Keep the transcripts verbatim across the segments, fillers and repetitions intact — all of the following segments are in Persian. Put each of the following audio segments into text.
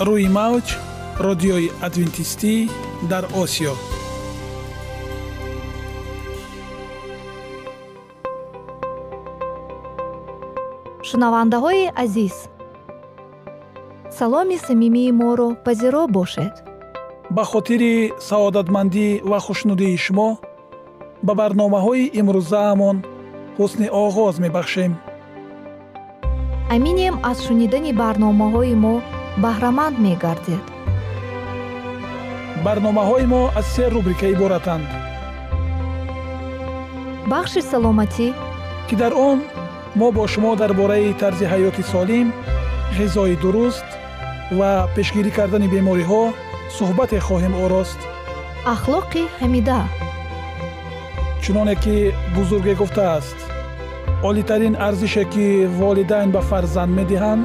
روی موج رادیوی ادوینتیستی در آسیا. шунавандаҳои азиз, саломи самимии моро пазиро бошед. ба хотири саодатмандӣ ва хушнудии шумо ба барномаҳои имрӯзаамон ҳусни оғоз мебахшем. аминем аз шунидани барномаҳои мо баҳраманд мегардед. барномаҳои мо аз се рубрика иборатанд. бахши саломатӣ ки дар он ما با شما درباره طرز حیات سالم، غذای درست و پیشگیری کردن بیماری ها صحبت خواهیم آورد. اخلاق حمیده چنانه که بزرگ گفته است، عالی ترین ارزشی که والدین به فرزند میدهند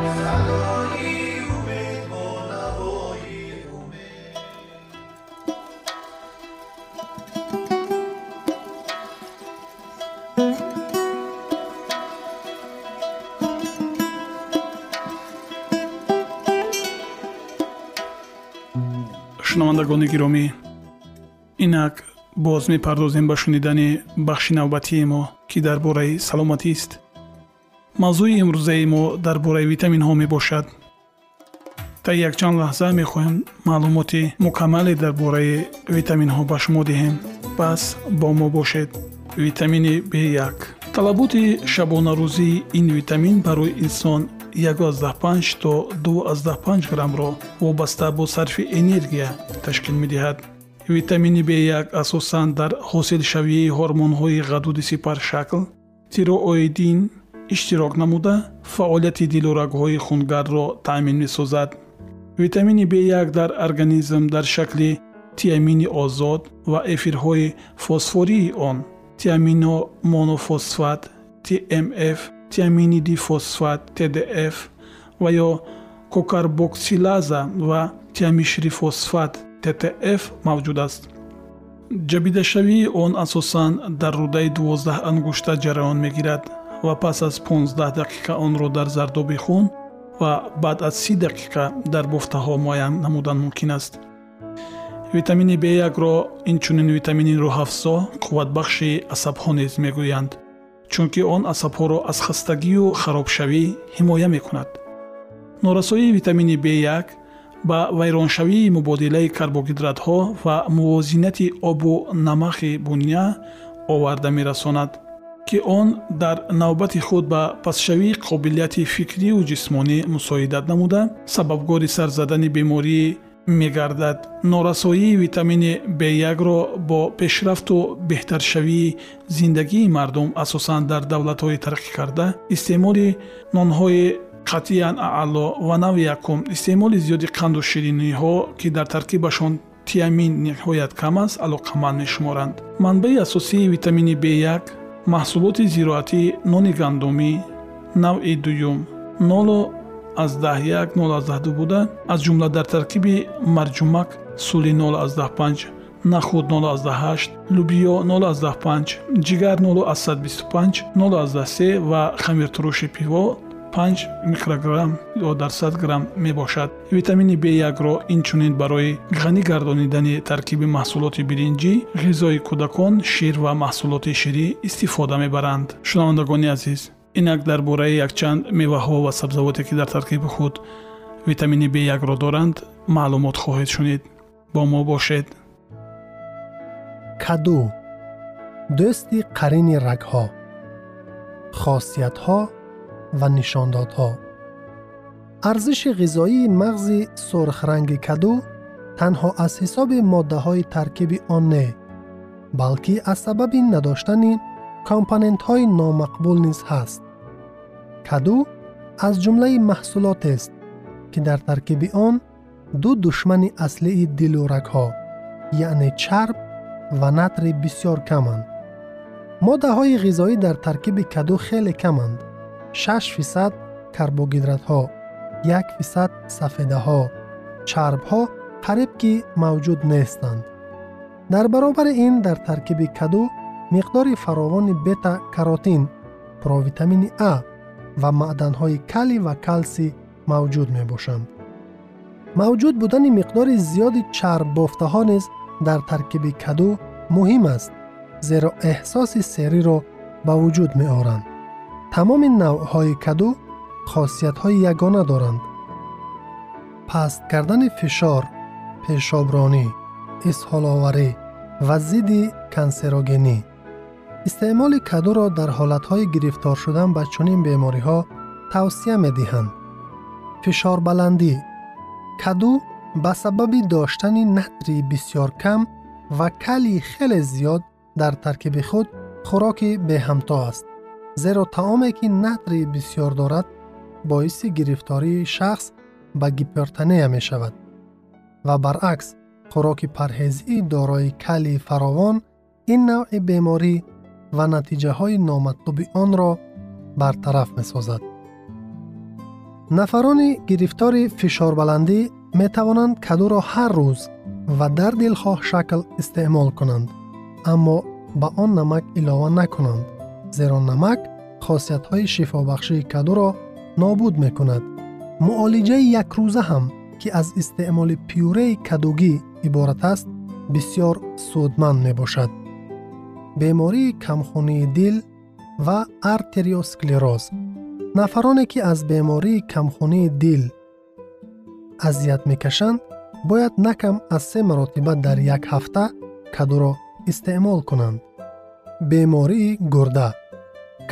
شنوندگان گرامی، اینک باز می‌پردازیم به شنیدن بخش نوبتی ما که درباره سلامتی است. мавзӯи имрӯзаи мо дар бораи витаминҳо мебошад. та якчанд лаҳза мехоҳем маълумоти мукаммале дар бораи витаминҳо ба шумо диҳем. пас бо мо бошед. витамини би یک. талаботи шабонарӯзии ин витамин барои инсон یک و پنج то دو و پنج граммро вобаста бо сарфи энергия ташкил медиҳад. витамини би یک асосан дар ҳосилшавии ҳормонҳои ғадуди сипар шакл, тироидин иштирок намуда фаъолияти дилурагҳои хунгарро таъмин месозад. витамини би یک дар организм дар шакли тиамини озод ва эфирҳои фосфории он, тиаминомонофосфат تی ام اف, тиамини дифосфат تی دی اف ва ё кокарбоксилаза ва тиамишрифосфат تی تی اف мавҷуд аст. ҷабидашавии он асосан дар рудаи دوازده ангушта ҷараён мегирад و پس از پانزده دقیقه آن را در زرداب خون و بعد از سی دقیقه در بافته ها معاین نمودن ممکن است. ویتامین بی یک را اینچنین ویتامین روح افزا، قوت بخش عصب ها نیز میگویند، چون که آن عصب ها را از خستگی و خراب شوی حمایه میکند. نارسایی ویتامین بی یک با ویران شوی مبادله کربوهیدرات ها و موازنت آب و نمک بنیه آورده میرساند که آن در نوبت خود به پسشوی قابلیت فکری و جسمانی مساعدت نموده سببگار سر زدن بیماری میگردد. نارسایی ویتامین بی یک را با پیشرفت و بهتر شوی زندگی مردم اساساً در دولت‌های ترقی کرده، استعمال نان‌های قطعاً اعلی و نوع یکم، استعمال زیاد قند و شیرینی‌ها که در ترکیبشان تیامین نهایت کم است علاقه‌مند می‌شمارند. منبع اساسی ویتامین بی یک محصولات زراعتی، نان گندمی نوع دوم نولو از ده یک نول از ده دو بوده، از جمله در ترکیب مرجمک، سولی نول از ده پنج، نخود نول از ده هشت، لوبیا نول از ده پنج، جگر نولو از صد بیست و پنج، نول از ده سه و خمیرتروش پیوا پنج میکروگرم یا در صد گرم می باشد. ویتامین بی یک را اینچنین برای غنی گردانیدن ترکیب محصولات برنجی، غذای کودکان، شیر و محصولات شیری استفاده می برند. شنوندگان عزیز، اینک درباره یک چند میوه ها و سبزیجاتی که در ترکیب خود ویتامین بی یک را دارند معلومات خواهید شنید. با ما باشید. کدو دوستی قرین رگ ها، خاصیت ها و نشاندادها. ارزش غذایی مغز سرخ رنگ کدو تنها از حساب ماده های ترکیب آن نه، بلکه از سبب نداشتن کامپوننت های نامقبول نیز هست. کدو از جمله محصولات است که در ترکیب آن دو دشمن اصلی دل و رگ ها یعنی چرب و نتر بسیار کمند. ماده های غذایی در ترکیب کدو خیلی کمند. شش فیصد کربوهیدرات ها، یک فیصد سفیده ها، چرب ها قریبکی موجود نیستند. در برابر این در ترکیب کدو مقدار فراوان بیتا کاروتین، پروویتامین ا و معدن‌های کلی و کلسی موجود می‌باشند. موجود بودن مقدار زیاد چرب بافته‌ها نیز در ترکیب کدو مهم است، زیرا احساس سری را به وجود می‌آورند. تمام نوع‌های کدو خاصیت‌های یگانه دارند. پست کردن فشار، پیشابرانی، اسهال‌آوری و ضد کنسروگنی. استعمال کدو را در حالت‌های گرفتار شدن به چنین بیماری‌ها توصیه می‌دهند. فشار بلندی. کدو به سبب داشتن نتری بسیار کم و کلی خیلی زیاد در ترکیب خود خوراک به همتا است، زیرا طعامی که نتری بسیار دارد باعث گرفتاری شخص به گیپرتنی می شود و برعکس خوراک پرهیزی دارای کلی فراوان این نوع بیماری و نتیجه های نامطلوب آن را برطرف می سازد. نفران گرفتار فشار بلندی می توانند کدو را هر روز و در دلخواه شکل استعمال کنند، اما به آن نمک علاوه نکنند، زیرا نمک خاصیت های شفابخشی کدو را نابود می کند. معالجه یک روزه هم که از استعمال پیوره کدوگی عبارت است بسیار سودمند می باشد. بیماری کمخونی دل و آرتریوسکلروز. نفرانی که از بیماری کمخونی دل اذیت میکشند باید نکم از سه مرتبه در یک هفته کدو را استعمال کنند. بیماری گرده.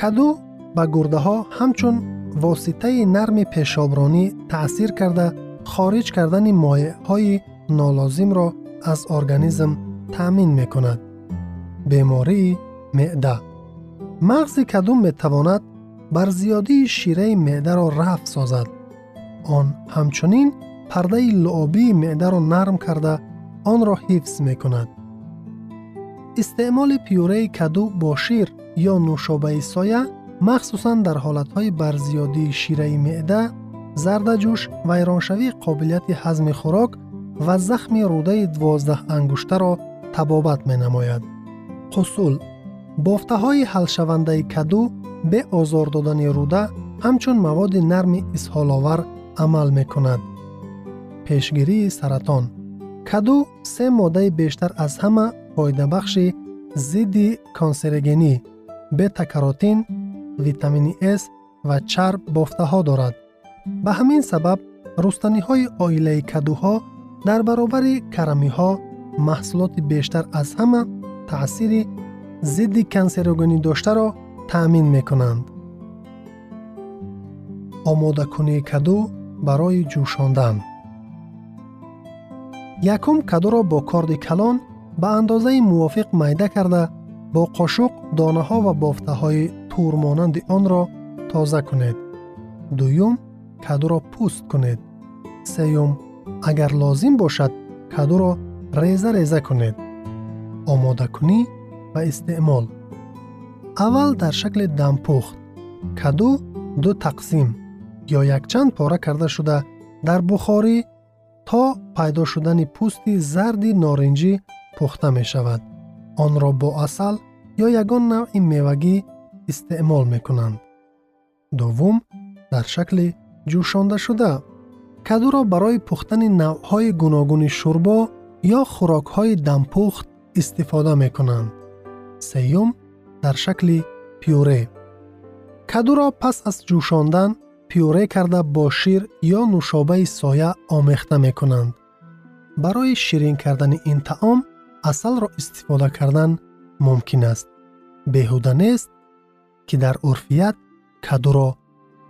کدو به گرده ها همچون واسطه نرم پیشابرانی تأثیر کرده خارج کردن مایع های نالازم را از ارگانیسم تأمین میکند. بیماری معده. مغز کدو میتواند بر زیادی شیره معده را رفع سازد. آن همچنین پرده لعابی معده را نرم کرده آن را حفظ می کند. استعمال پیوره کدو با شیر یا نوشابه سایه مخصوصاً در حالتهای بر زیادی شیره معده، زردجوش و ایرانشوی قابلیت هضم خوراک و زخم روده دوازده انگشته را طبابت می نماید. قسول. بافته های حل شونده کدو به آزار دادن روده همچون مواد نرم اسهال‌آور عمل می کند. پیشگیری سرطان. کدو سه ماده بیشتر از همه فایده بخش ضد کانسرگنی، بیتا کاروتین، ویتامین اس و چرب بافته ها دارد. به همین سبب رستنی های عائله کدوها در برابر کرمی ها محصولات بیشتر از همه تأثیر ضد کانسرگنی داشته را تأمین میکنند. آماده کنی کدو برای جوشاندن. یکم کدو را با کارد کلان به اندازه موافق میده کرده با قاشق دانه ها و بافته های تور مانند آن را تازه کنید. دوم، کدو را پوست کنید. سوم، اگر لازم باشد کدو را ریزه ریزه کنید. آماده کنی و استعمال. اول در شکل دمپخت. کدو دو تقسیم یا یک چند پاره کرده شده در بخاری تا پیدا شدن پوستی زردی نارنجی پخته می شود. آن را با عسل یا یگان نوع میوگی استعمال می کنند. دوم، در شکل جوشانده شده. کدو را برای پختن نوعهای گوناگون شوربا یا خوراکهای دمپخت استفاده می کنند. سوم، در شکل پیوره. کدو را پس از جوشاندن پیوره کرده با شیر یا نوشابه سایه آمیخته می کنند. برای شیرین کردن این طعام عسل را استفاده کردن ممکن است. بیهوده نیست که در عرفیت کدو را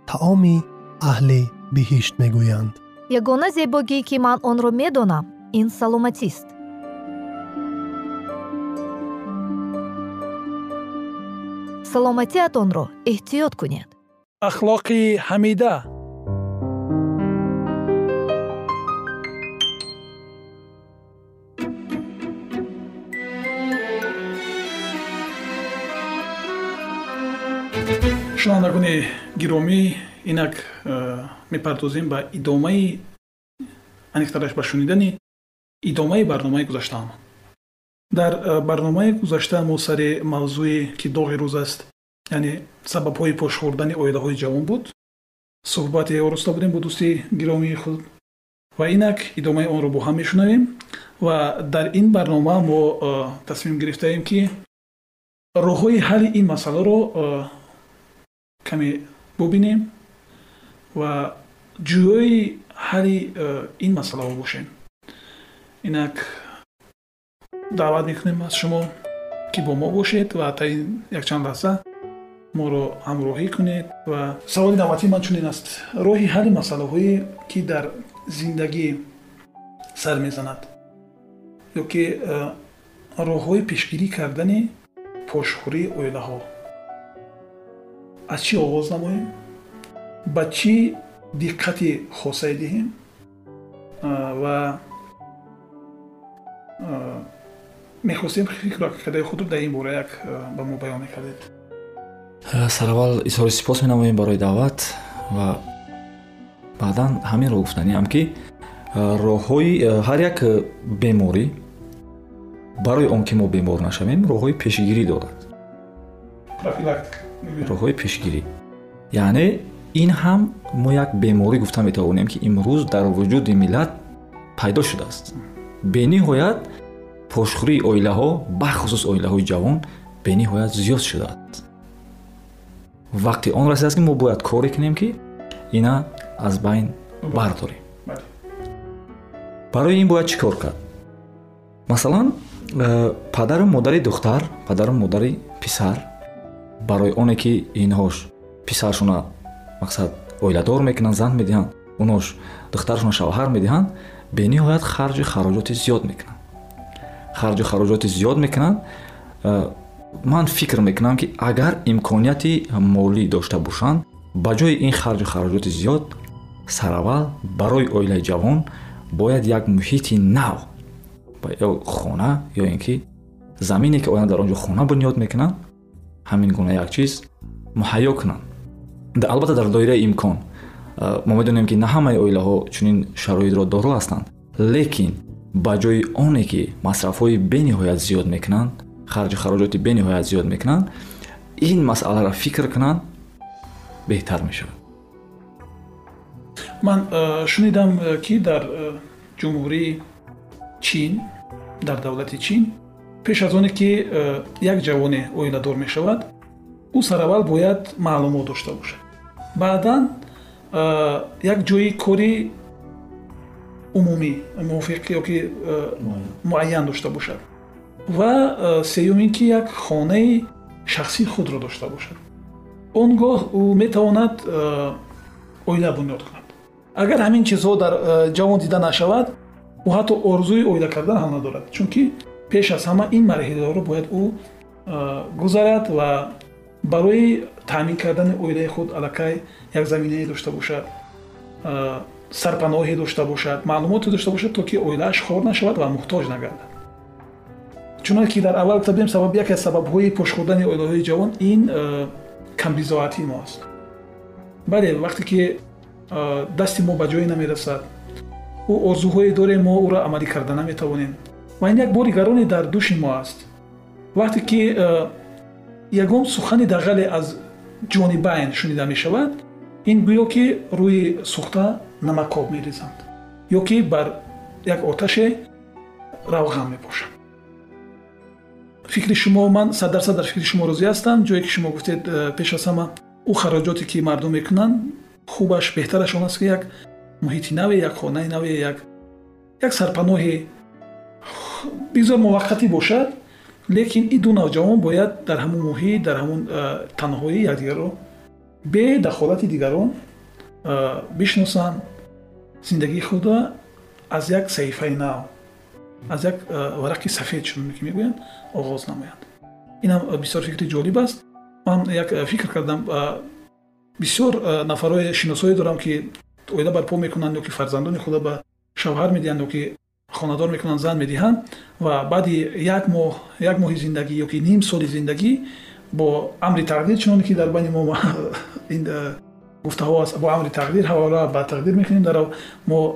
طعام اهل بهشت می گویند. یگانه زیبایی که من آن را می دانم این سلامتی است. سلامتیتان را احتیاط کنید. اخلاق حمیده. شنوندگان گرامی، اینک میپردازیم به ادامه انیخترش به شنیدن ادامه برنامه گذاشتم. در برنامه گذاشته ما سر موضوعی که داغ روز است، یعنی سبب های پوش خوردن آیده های جوان بود، صحبت آرسته بودیم با دوستی گرامی خود و اینک ادامه آن رو با هم میشنویم. و در این برنامه ما تصمیم گرفته ایم که راه‌های حل این مسئله رو کمی ببینیم و جویای حل این مسئله رو باشیم. اینک دعوت میکنیم از شما که با ما باشید و تا این یک چند لحظه ما رو همراهی کنید. و سوال دعوتی من چنین است: راه حل مسئله هایی که در زندگی سر میزند یا که راه های پیشگیری کردن پشخوری اویله ها، از چی آغاز نماییم؟ به چی دقت خاصه دهیم؟ و میخواستیم فکر کرده خود رو در این باره یک به ما بیان کردید. سرول اظهار سپاس می‌نماییم برای دعوت و بعدا همین رو گفتنی هم که راه‌های هر یک بیماری برای اون که ما بیمار نشویم راه‌های پیشگیری دارد. راه‌های پیشگیری یعنی این هم ما یک بیماری گفتم می‌توانیم که امروز در وجود ملت پیدا شده است. به نهایت پشخوری اویله‌ها، بخصوص اویله‌های جوان، به نهایت زیاد شده است. وقتی آن رسید است که ما باید کاری کنیم که اینا از بین برداریم. برای این باید چی کار کرد؟ مثلا پدر و مادر دختر، پدر و مادر پسر، برای اونه که اینهاش پسرشون مقصد اویله دار میکنن، زن میدهن، اوناش دخترشون شوهر میدهن، به نهایت خرج خراجات زیاد میکنن. خرج خراجات زیاد میکنن. من فکر میکنم که اگر امکانیت مالی داشته باشند، بجای این خرج خراجات زیاد، سرول برای اویله جوان باید یک محیط نو یا خونه یا اینکه زمینی که آنها در آنجا خونه بنیاد میکنن همین گونه یک چیز مهیا کنن. در البته در دایره امکان ما میدونیم که نه همه اویله ها چنین شرایط را دارو هستند، لیکن بجای آنی که مصرف های بی‌نهایت زیاد میکنن، خرج خراجات بی‌نهایت زیاد میکنن، این مسئله را فکر کنن بهتر میشه. من شنیدم که در جمهوری چین، در دولت چین، پیش از اون که یک جوان اویله دار می شود، او سرول باید معلومات داشته باشه. بعداً یک جای کاری عمومی موافق یا که معین داشته باشد و سیوم این که یک خانه شخصی خود را داشته باشد. اونگاه او می تواند اویله بنیاد کند. اگر همین چیزها در جوان دیده نشود، او حتی آرزوی اویله کردن هم ندارد، چون که پیش از همه این مرحله را باید او گذرد و برای تامین کردن اویله خود علاقه یک زمینه داشته باشد، سرپناهی داشته باشد، معلوماتی داشته باشد تا که اویله‌اش خور نشود و محتاج نگردد. چون که در اول گفتیم سبب یک از سبب‌های پوش خوردن اویله‌های جوان این کم بی‌زاعتی ماست. بله، وقتی که دست ما به جایی نمیرسد، او آرزوهای داره ما او را عملی کرده نمیتوانیم و این یک بارگرانی در دوش ما است. وقتی که یکم سخن دغل از جانبین شنیده میشود، این گویا که روی سوخته نمک آب میریزند یا که بر یک آتش روغن میپاشند. فکر شما، من صد درصد در فکر شما راضی هستم. جایی که شما گفتید پیش از همه او خراجاتی که مردم میکنن، خوبش بهترش اون است که یک محیط نو، یک خانه نو، یک یک سرپناه بسیار موقتی باشد، لیکن این دو نوجوان باید در همون محیط، در همون تنهایی یکدیگر رو به دخالت دیگران بشناسند، زندگی خود را از یک صحیفه نو، از یک ورقی سفید شون که میگویند آغاز نمایند. این هم بسیار فکر جالب است. من یک فکر کردم، بسیار نفرای شناسایی دارم که اویله برپا میکنند یا که فرزندان خود به شوهر میدهند یا که خاندار میکنند، زن میدهند و بعد یک ماه یک ماه زندگی یا که نیم سال زندگی با امر تقدیر، چون که در بین ما این گفته ها با امر تقدیر، حوالا به تقدیر میکنیم، در ما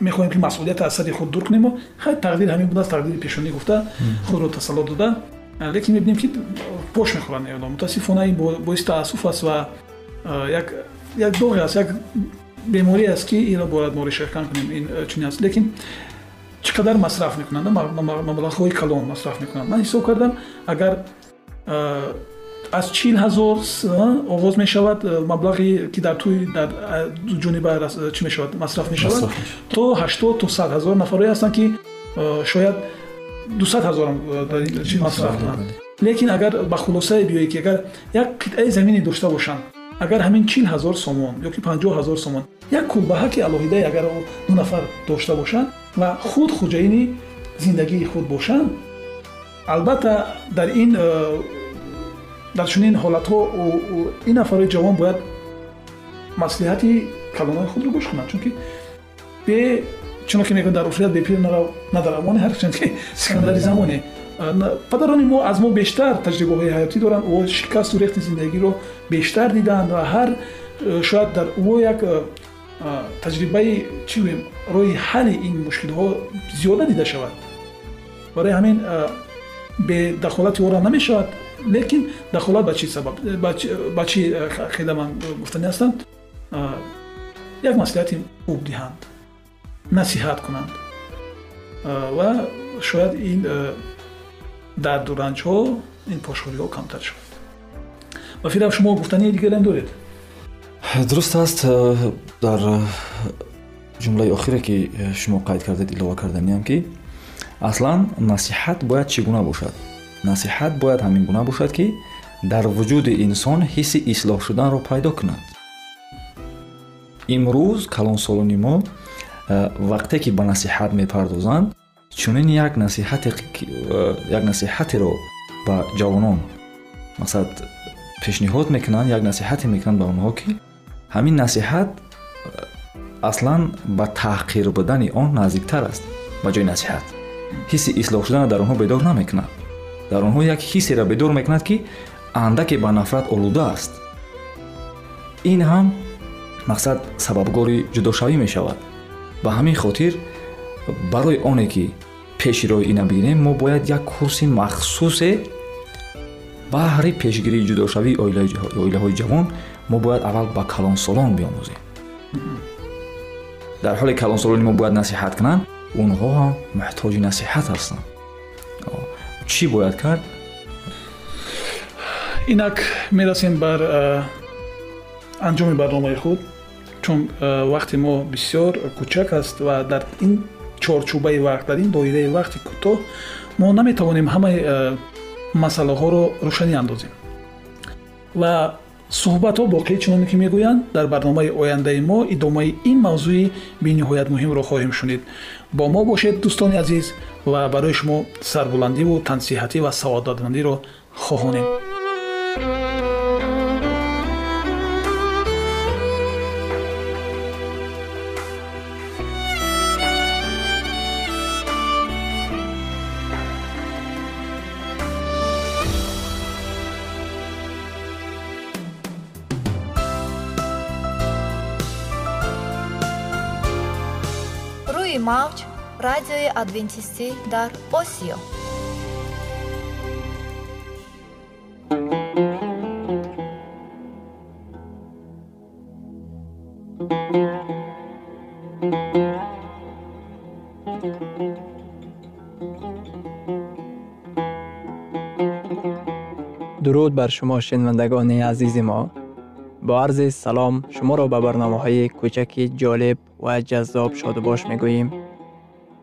میخوایم که مسئولیت اثر خود دور کنیم و خیلی تقدیر همین بود، از تقدیر پیشونی گفته خود رو تسلط داده، لیکن میبینیم که پوش میخورن اینا. متاسفانه این باعث تاسف است و یک یک دوره است، یک بیماری است که این را باید ما ریشه کن کنیم. این چنین است، لیکن چقدر مصرف میکنند؟ مبلغ خیلی کلان مصرف میکنند. من حساب کردم اگر از چهل هزار آغاز می شود، مبلغی که در توی در جنوب چی می شود مصرف می شود تا هشتاد تا صد هزار نفری هستند که شاید دویست هزار مصرف کنند. لیکن اگر به خلاصه بیایی که اگر یک قطعه زمینی داشته باشند، اگر همین چهل هزار سومون یا که پنجاه هزار سومون یک کلبه که الهیده اگر دو نفر داشته باشند و خود خوجین زندگی خود باشند، البته در این در چنین حالت ها این افراد جوان باید مصلحتی کلانای خود رو گوش کنند، چون که به چون که میگن در افریاد به پیر نرو نداره امان، هرچند که سکندری زمانه پدران ما از ما بیشتر تجربه های حیاتی دارن و شکست و ریخت زندگی رو بیشتر دیدن و هر شاید در او یک تجربه چی روی حل این مشکل ها زیاده دیده شود، برای همین به دخالت او را نمی شود. لیکن دخالت به چی سبب به چی خیلی من گفتنی هستند، یک مسئله‌ای خوب دهند، نصیحت کنند و شاید این در دورنج ها این پاشخوری ها کمتر شد. و فیرم شما گفتنی دیگر هم دارید؟ درست است. در جمله آخره که شما قید کردید ایلاوه کردنی هم که اصلا نصیحت باید چگونه باشد؟ نصیحت باید همین گونه باشد که در وجود انسان حس اصلاح شدن را پیدا کند. امروز کلانسالان ما وقتی که به نصیحت میپردازند چونین یک نصیحت یک نصیحتی را به جوانان مثلا پیشنهاد میکنند، یک نصیحتی میکنند به آنها که همین نصیحت اصلا به تحقیر بدن آن نزدیکتر است. به جای نصیحت حس اصلاح شدن در آنها بیدار نمیکنند، در آنها یک حسی را بیدار میکند که اندکی به نفرت آلوده است. این هم مقصد سببگاری جداشوی می شود. به همین خاطر برای آنه که پیش روی اینا بگیریم، ما باید یک کورس مخصوص برای پیشگیری جداشوی اویله های جوان ما باید اول با کلانسالان بیاموزیم. در حال کلانسالانی ما باید نصیحت کنند، اونها هم محتاج نصیحت هستند. چی باید کرد؟ اینک میرسیم بر انجام برنامه خود، چون وقتی ما بسیار کوچک است و در این چارچوبه وقت در این دایره وقتی کوتاه ما نمیتوانیم همه مسئله ها رو روشنی اندازیم و صحبت ها باقی چنانی که میگویند در برنامه آینده ما ادامه این موضوعی بی نهایت مهم رو خواهیم شنید. با ما باشید دوستان عزیز و برای شما سربلندی و تنصیحاتی و سعادتمندی رو خواهانیم. موج رادیوی ادوینتیستی در آسیا. درود بر شما شنوندگان عزیز ما. با عرض سلام شما را به برنامه‌های کوچک جالب و جذاب شادباش می‌گوییم.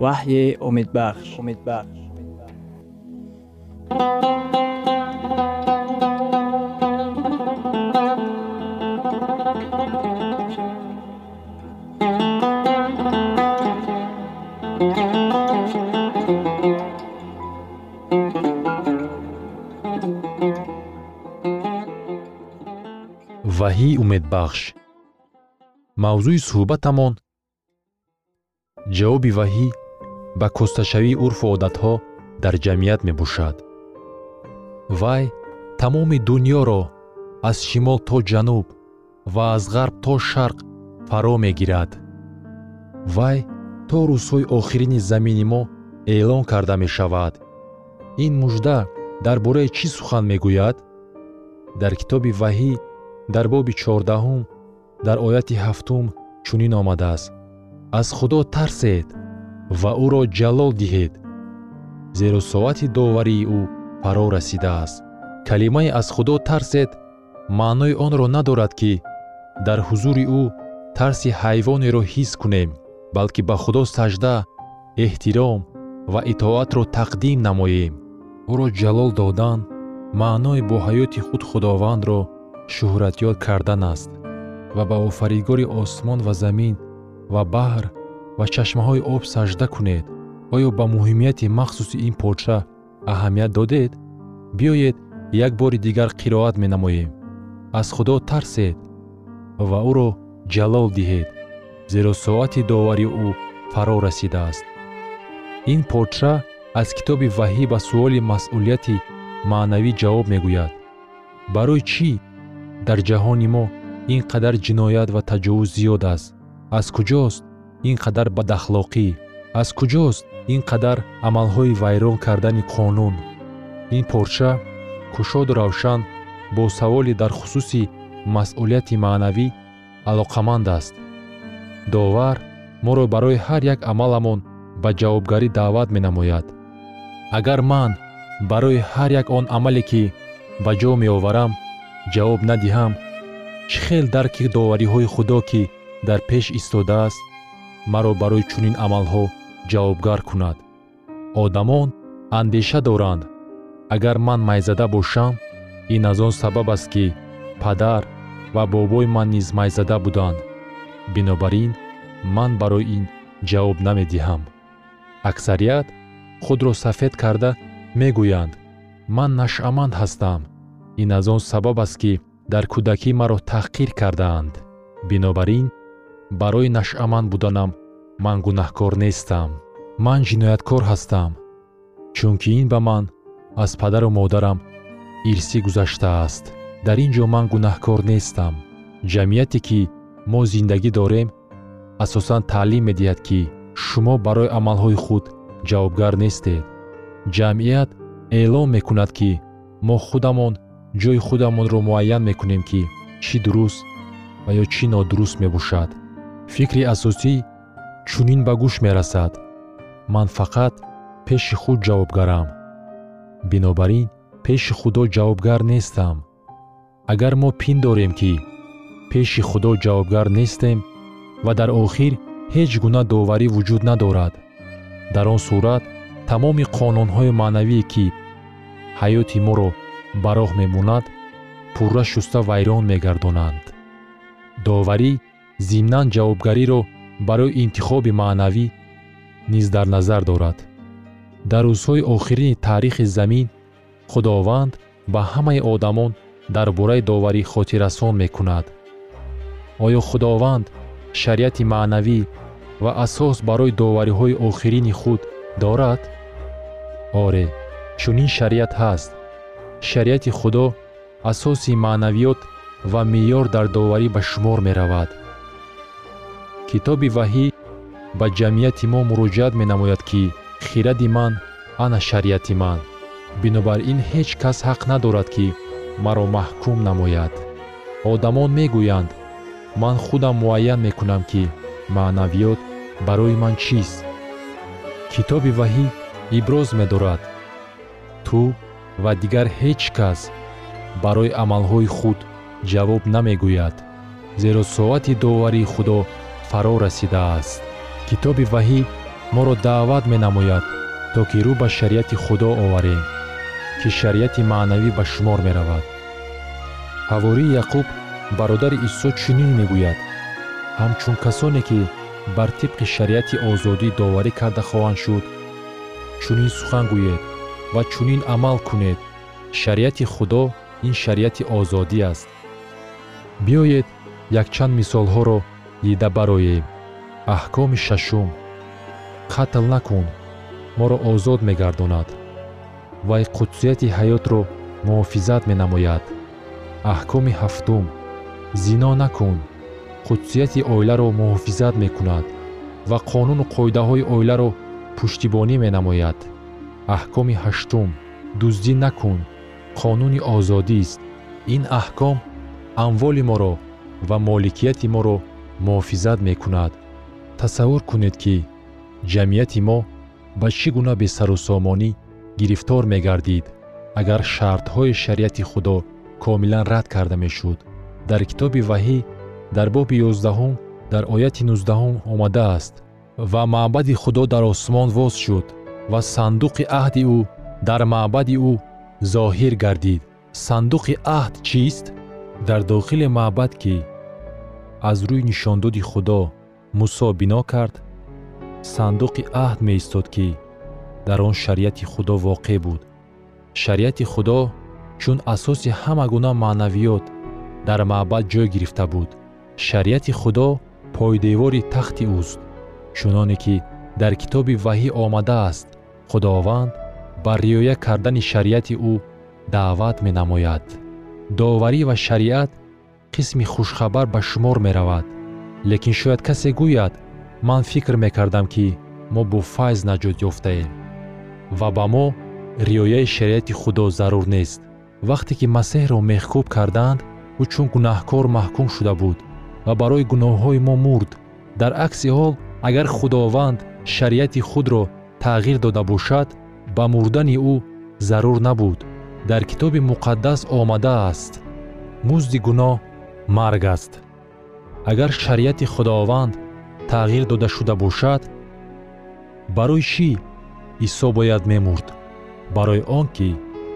وحی امیدبخش. امیدبخش. وحی امیدبخش موضوع صحبتمان جواب وحی به کستشوی عرف و عادتها در جمعیت می باشد. وی تمام دنیا را از شمال تا جنوب و از غرب تا شرق فرا می گیرد. وی تا روزهای آخرین زمین ما اعلان کرده می شود. این مژده در باره چی سخن می گوید؟ در کتاب وحی در باب چهاردهم در آیت هفتم چنین آمده است: از خدا ترسید و او را جلال دهید، زیرا ساعت داوری او فرا رسیده است. کلمه از خدا ترسید معنای آن را ندارد که در حضور او ترس حیوانی را حس کنیم، بلکه به خدا سجده، احترام و اطاعت را تقدیم نماییم. او را جلال دادن معنای با حیات خود خداوند را شهرتیاب کردن است و به آفریدگار آسمان و زمین و بحر و چشمه های آب سجده کنید. آیا به مهمیت مخصوص این پارچه اهمیت دادید؟ بیایید یک بار دیگر قرائت می نماییم: از خدا ترسید و او را جلال دهید، زیرا ساعت داوری او فرا رسیده است. این پارچه از کتاب وحی به سوال مسئولیت معنوی جواب می گوید. برای چی در جهان ما اینقدر جنایت و تجاوز زیاد است؟ از کجاست اینقدر بداخلاقی؟ از کجاست اینقدر عملهای ویران کردن قانون؟ این پارچه کشاد و روشن با سوالی در خصوص مسئولیت معنوی علاقمند است. داور ما را برای هر یک عملمان به جوابگاری دعوت می نماید. اگر من برای هر یک آن عملی که به جا می آورم جواب ندهم، چه خیل درک داوری های خدا که در پیش ایستاده است مرا برای چنین عملها جوابگار کند. آدمان اندیشه دارند اگر من میزده باشم، این از آن سبب است که پدر و بابای من نیز میزده بودند، بنابراین من برای این جواب نمی دهم. اکثریت خود را سفید کرده می گویند من نشأمند هستم، این از آن سبب است که در کودکی مرا تحقیر کرده اند، بنابراین برای نشأمند بودنم من گناهکار نیستم، من جنایتکار هستم، چون که این به من از پدر و مادرم ارثی گذشته است. در اینجا من گناهکار نیستم. جمعیتی که ما زندگی داریم اساساً تعلیم می دهد که شما برای عملهای خود جوابگار نیستید. جمعیت اعلام می کند که ما خودمان جای خودمان را معین می کنیم که چی درست و یا چی نادرست می باشد. فکر اساسی چونین به گوش می رسد: من فقط پیش خود جوابگارم، بنابراین پیش خدا جوابگار نیستم. اگر ما پین داریم که پیش خدا جوابگار نیستیم و در آخر هیچ گونه داوری وجود ندارد، در آن صورت تمام قانونهای معنوی که حیات ما را براه میموند پوره شسته ویران میگردانند. داوری ضمناً جوابگاری را برای انتخاب معنوی نیز در نظر دارد. در روزهای آخرین تاریخ زمین خداوند به همه آدمان درباره داوری خاطررسان میکند. آیا خداوند شریعت معنوی و اساس برای داوری های آخرین خود دارد؟ آره، چنین شریعت هست. شریعت خدا اساس معنویات و معیار در داوری به شمار می رود. کتاب وحی به جمعیت ما مراجعت می نماید که خیرد من انا شریعت من، بنابراین هیچ کس حق ندارد که مرا محکوم نماید. آدمان می گویند من خودم معین می کنم که معنویات برای من چیست. کتاب وحی ابراز می دارد تو و دیگر هیچ کس برای عملهای خود جواب نمی گوید، زیرا ساعت داوری خدا فرا رسیده است. کتاب وحی ما را دعوت می نماید تا که رو به شریعت خدا آوریم که شریعت معنوی به شمار می رود. حواری یعقوب برادر عیسی چنین می گوید: همچون کسانی که بر طبق شریعت آزادی داوری کرده خواهند شد، چنین سخن گویید و چنین عمل کنید. شریعت خدا این شریعت آزادی است. биёед якчанд мисолҳоро дида бароем. аҳкоми шашум. қатл накун. моро озод мегардонад. вай қудсияти ҳаётро муҳофизат менамояд. аҳкоми ҳафтум. зино накун. қудсияти оиларо муҳофизат мекунад ва қонуну қоидаҳои оиларо пуштибонӣ менамояд. аҳкоми ҳаштум. дуздӣ накун. қонуни озодист. ин аҳком амволи моро ва моликияти моро муҳофизат мекунад. тасаввур кунед ки ҷамъияти мо ба чӣ гуна бесарусомонӣ гирифтор мегардид агар шартҳои шариати худо комилан рад карда мешуд. дар китоби ваҳӣ дар боби ёздаҳум дар ояти нуздаҳум омадааст: ва маъбади худо дар осмон воз шуд ва сандуқи аҳди ӯ дар маъбади ӯ зоҳир гардид. сандуқи аҳд чист? дар дохили маъбад ки аз рӯи нишондоди худо мусо бино кард, сандуқи аҳд меистод ки дар он шариати худо воқеъ буд. шариати худо чун асоси ҳама гуна маънавиёт дар маъбад ҷой гирифта буд. шариати худо пойдевори тахти ӯст. чуноне ки дар китоби ваҳӣ омадааст, худованд ба риоя кардани шариати ӯ даъват менамояд. доварӣ ва шариат қисми хушхабар ба шумор меравад. лекин шояд касе гӯяд: ман фикр мекардам ки мо бо файз наҷот ёфтаем ва ба мо риояи шариати худо зарур нест. вақте ки масеҳро меҳкуб карданд, ӯ чун гунаҳкор маҳкум шуда буд ва барои гуноҳҳои мо мурд. дар акси ҳол, агар худованд шариати худро тағйир дода бошад, ба мурдани ӯ зарур набуд. дар китоби муқаддас омадааст: музди гуноҳ марг аст. агар шариати худованд тағйир дода шуда бошад, барои чӣ исо бояд мемурд? барои он ки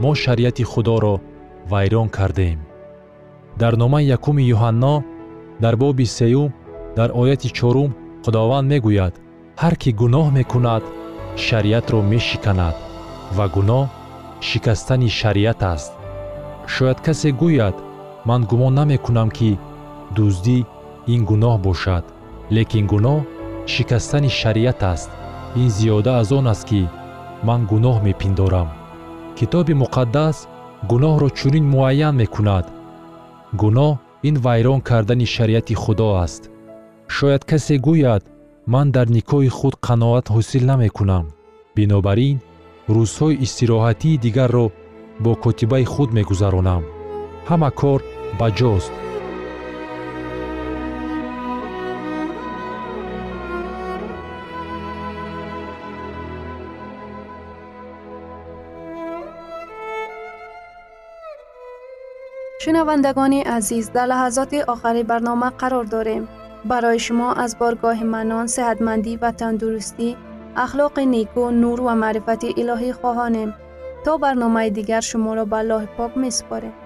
мо шариати худоро вайрон кардем. дар номаи якуми юҳанно дар боби сеюм дар ояти чорум худованд мегӯяд: ҳар кӣ гуноҳ мекунад шариатро мешиканад ва гуноҳ шикастани шариат аст. шояд касе гӯяд: ман гумон намекунам ки дуздӣ ин гуноҳ бошад. лекин гуноҳ шикастани шариат аст. ин зиёда аз он аст ки ман гуноҳ мепиндорам. китоби муқаддас гуноҳро чунин муайян мекунад: гуноҳ ин вайрон кардани шариати худо аст. шояд касе гӯяд: ман дар никоҳи худ қаноат ҳосил намекунам. бинобар ин рӯзҳои истироҳатии дигарро бо котибаи худ мегузаронам. ҳама кор ба ҷост. шунавандагони азиз, дар лаҳазоти охири барнома қарор дорем. برای شما از بارگاه منان، صحتمندی و تندرستی، اخلاق نیکو، نور و معرفت الهی خواهانیم. تا برنامه دیگر شما را به الله پاک می‌سپاریم.